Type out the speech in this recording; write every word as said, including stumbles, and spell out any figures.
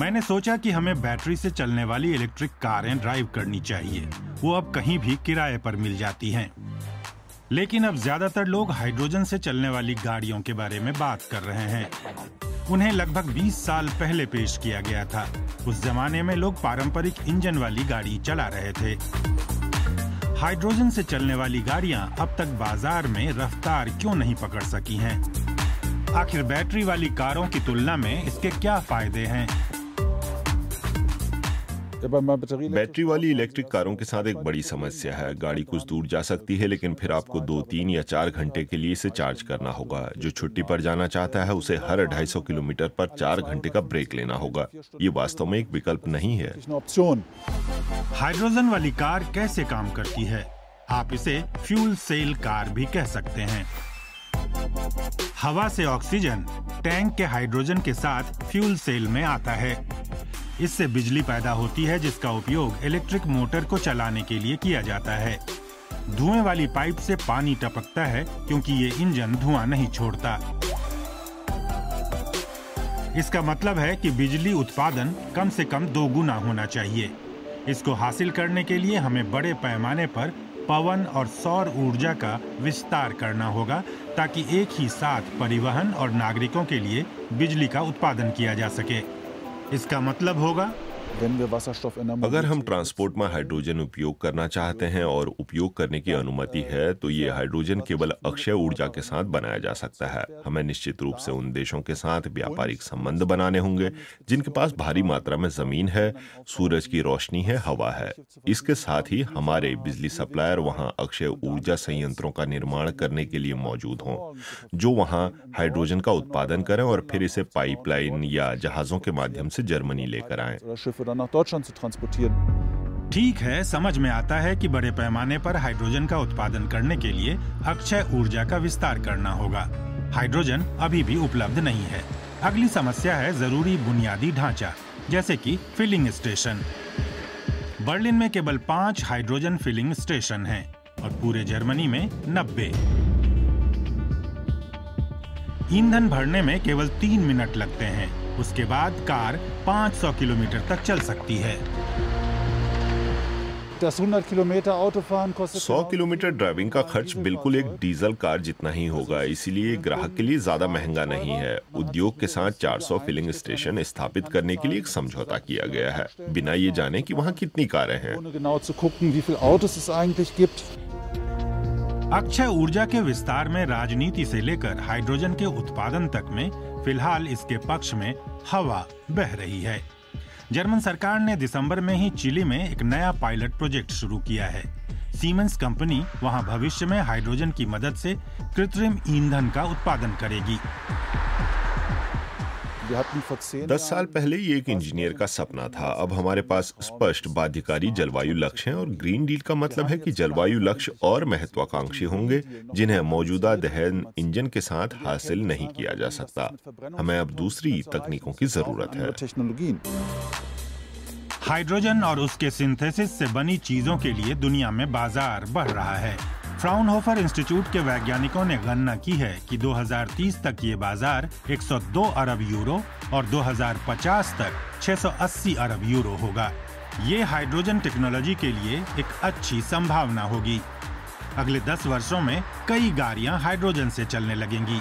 मैंने सोचा कि हमें बैटरी से चलने वाली इलेक्ट्रिक कारें ड्राइव करनी चाहिए, वो अब कहीं भी किराए पर मिल जाती हैं। लेकिन अब ज्यादातर लोग हाइड्रोजन से चलने वाली गाड़ियों के बारे में बात कर रहे हैं। उन्हें लगभग बीस साल पहले पेश किया गया था। उस जमाने में लोग पारंपरिक इंजन वाली गाड़ी चला रहे थे। हाइड्रोजन से चलने वाली गाड़ियां अब तक बाजार में रफ्तार क्यों नहीं पकड़ सकी हैं? आखिर बैटरी वाली कारों की तुलना में इसके क्या फायदे हैं? बैटरी वाली इलेक्ट्रिक कारों के साथ एक बड़ी समस्या है। गाड़ी कुछ दूर जा सकती है, लेकिन फिर आपको दो तीन या चार घंटे के लिए इसे चार्ज करना होगा। जो छुट्टी पर जाना चाहता है उसे हर ढाई सौ किलोमीटर पर चार घंटे का ब्रेक लेना होगा। ये वास्तव में एक विकल्प नहीं है। हाइड्रोजन वाली कार कैसे काम करती है? आप इसे फ्यूल सेल कार भी कह सकते हैं। हवा से ऑक्सीजन टैंक के हाइड्रोजन के साथ फ्यूल सेल में आता है। इससे बिजली पैदा होती है, जिसका उपयोग इलेक्ट्रिक मोटर को चलाने के लिए किया जाता है। धुएं वाली पाइप से पानी टपकता है, क्योंकि ये इंजन धुआं नहीं छोड़ता। इसका मतलब है कि बिजली उत्पादन कम से कम दो गुना होना चाहिए। इसको हासिल करने के लिए हमें बड़े पैमाने पर पवन और सौर ऊर्जा का विस्तार करना होगा, ताकि एक ही साथ परिवहन और नागरिकों के लिए बिजली का उत्पादन किया जा सके। इसका मतलब होगा अगर हम ट्रांसपोर्ट में हाइड्रोजन उपयोग करना चाहते हैं और उपयोग करने की अनुमति है, तो ये हाइड्रोजन केवल अक्षय ऊर्जा के साथ बनाया जा सकता है। हमें निश्चित रूप से उन देशों के साथ व्यापारिक संबंध बनाने होंगे जिनके पास भारी मात्रा में जमीन है, सूरज की रोशनी है, हवा है। इसके साथ ही हमारे बिजली सप्लायर वहाँ अक्षय ऊर्जा संयंत्रों का निर्माण करने के लिए मौजूद हों, जो वहाँ हाइड्रोजन का उत्पादन करें और फिर इसे पाइपलाइन या जहाजों के माध्यम से जर्मनी लेकर आएं। ठीक है, समझ में आता है कि बड़े पैमाने पर हाइड्रोजन का उत्पादन करने के लिए अक्षय ऊर्जा का विस्तार करना होगा। हाइड्रोजन अभी भी उपलब्ध नहीं है। अगली समस्या है जरूरी बुनियादी ढांचा, जैसे कि फिलिंग स्टेशन। बर्लिन में केवल पाँच हाइड्रोजन फिलिंग स्टेशन हैं और पूरे जर्मनी में नब्बे। ईंधन भरने में केवल तीन मिनट लगते हैं। उसके बाद कार पाँच सौ किलोमीटर तक चल सकती है। सौ किलोमीटर ड्राइविंग का खर्च बिल्कुल एक डीजल कार जितना ही होगा, इसीलिए ग्राहक के लिए ज्यादा महंगा नहीं है। उद्योग के साथ चार सौ फिलिंग स्टेशन स्थापित करने के लिए एक समझौता किया गया है, बिना ये जाने कि वहाँ कितनी कारें हैं। अक्षय ऊर्जा के विस्तार में राजनीति से लेकर हाइड्रोजन के उत्पादन तक में फिलहाल इसके पक्ष में हवा बह रही है। जर्मन सरकार ने दिसंबर में ही चिली में एक नया पायलट प्रोजेक्ट शुरू किया है। सीमेंस कंपनी वहां भविष्य में हाइड्रोजन की मदद से कृत्रिम ईंधन का उत्पादन करेगी। दस साल पहले ये एक इंजीनियर का सपना था। अब हमारे पास स्पष्ट बाध्यकारी जलवायु लक्ष्य हैं और ग्रीन डील का मतलब है कि जलवायु लक्ष्य और महत्वाकांक्षी होंगे जिन्हें मौजूदा दहन इंजन के साथ हासिल नहीं किया जा सकता। हमें अब दूसरी तकनीकों की जरूरत है। हाइड्रोजन और उसके सिंथेसिस से बनी चीजों के लिए दुनिया में बाजार बढ़ रहा है। फ्राउनहोफर इंस्टीट्यूट के वैज्ञानिकों ने गणना की है कि दो हज़ार तीस तक ये बाजार एक सौ दो अरब यूरो और दो हज़ार पचास तक छह सौ अस्सी अरब यूरो होगा। ये हाइड्रोजन टेक्नोलॉजी के लिए एक अच्छी संभावना होगी। अगले दस वर्षों में कई गाड़ियां हाइड्रोजन से चलने लगेंगी।